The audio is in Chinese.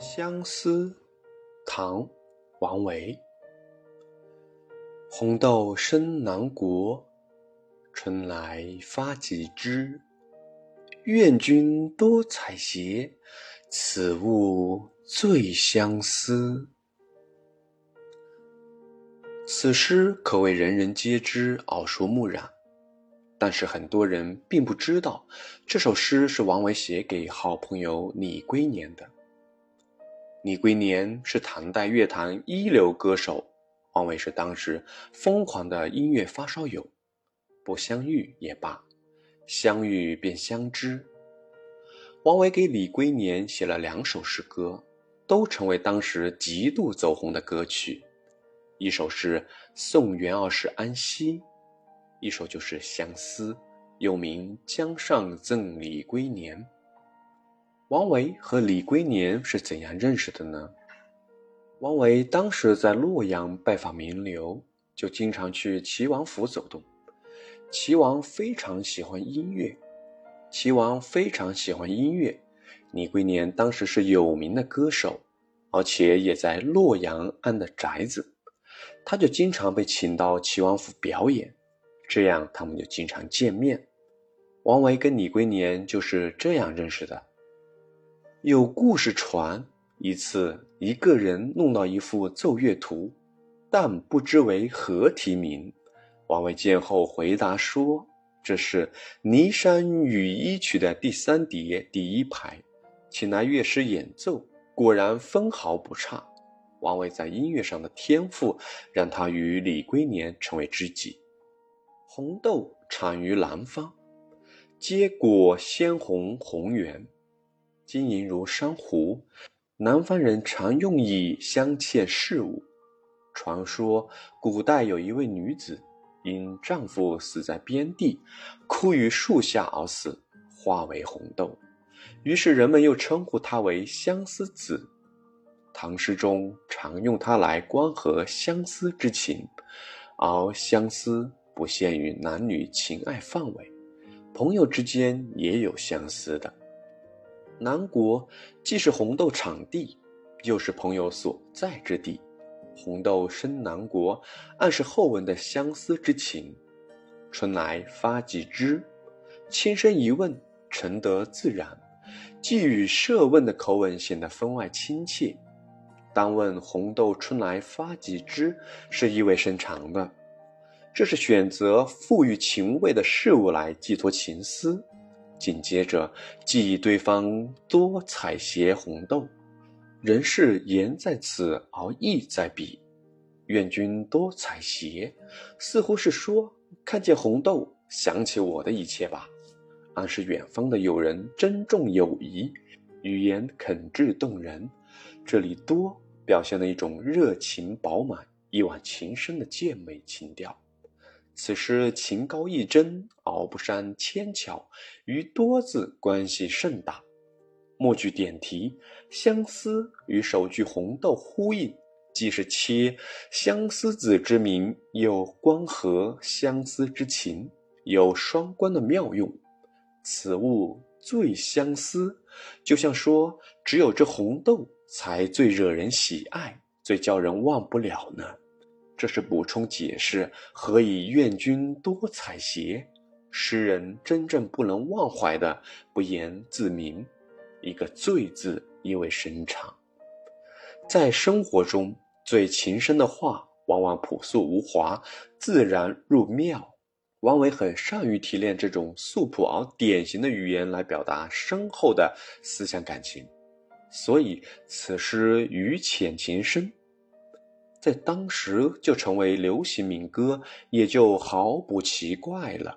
相思，唐·王维。红豆生南国，春来发几枝。愿君多采撷，此物最相思。此诗可谓人人皆知，耳熟目染，但是很多人并不知道，这首诗是王维写给好朋友李龟年的。李龟年是唐代乐坛一流歌手，王维是当时疯狂的音乐发烧友，不相遇也罢，相遇便相知。王维给李龟年写了2首诗歌，都成为当时极度走红的歌曲。一首是《送元二使安西》，一首就是《相思》，又名《江上赠李龟年》。王维和李龟年是怎样认识的呢？王维当时在洛阳拜访名流，就经常去齐王府走动。齐王非常喜欢音乐，李龟年当时是有名的歌手，而且也在洛阳安的宅子，他就经常被请到齐王府表演，这样他们就经常见面。王维跟李龟年就是这样认识的。有故事传，一次一个人弄到一幅奏乐图，但不知为何题名。王维见后回答说，这是《骊山羽衣曲》的第3叠第1排，请来乐师演奏，果然分毫不差。王维在音乐上的天赋让他与李龟年成为知己。红豆产于南方，结果鲜红红圆，晶莹如珊瑚，南方人常用以镶嵌饰物。传说古代有一位女子，因丈夫死在边地，枯于树下而死，化为红豆，于是人们又称呼她为相思子。唐诗中常用它来关合相思之情，而相思不限于男女情爱范围，朋友之间也有相思的。南国既是红豆产地，又是朋友所在之地。红豆生南国暗示后文的相思之情。春来发几枝，轻声一问，诚得自然，既与设问的口吻显得分外亲切。当问红豆春来发几枝是意味深长的，这是选择富于情味的事物来寄托情思。紧接着记忆对方多采撷红豆，人是言在此而意在彼。愿君多采撷，似乎是说看见红豆想起我的一切吧，暗示远方的友人珍重友谊，语言肯挚动人。这里多表现了一种热情饱满、一往情深的健美情调。此诗情高意真，而不伤纤巧，与多字关系甚大。末句点题，相思与首句红豆呼应，既是切相思子之名，又关合相思之情，有双关的妙用。此物最相思，就像说只有这红豆才最惹人喜爱，最叫人忘不了呢。这是补充解释何以愿君多采撷，诗人真正不能忘怀的不言自明，一个醉字意味深长。在生活中，最情深的话往往朴素无华，自然入妙。王维很善于提炼这种素朴而典型的语言来表达深厚的思想感情，所以此诗语浅情深，在当时就成为流行民歌，也就毫不奇怪了。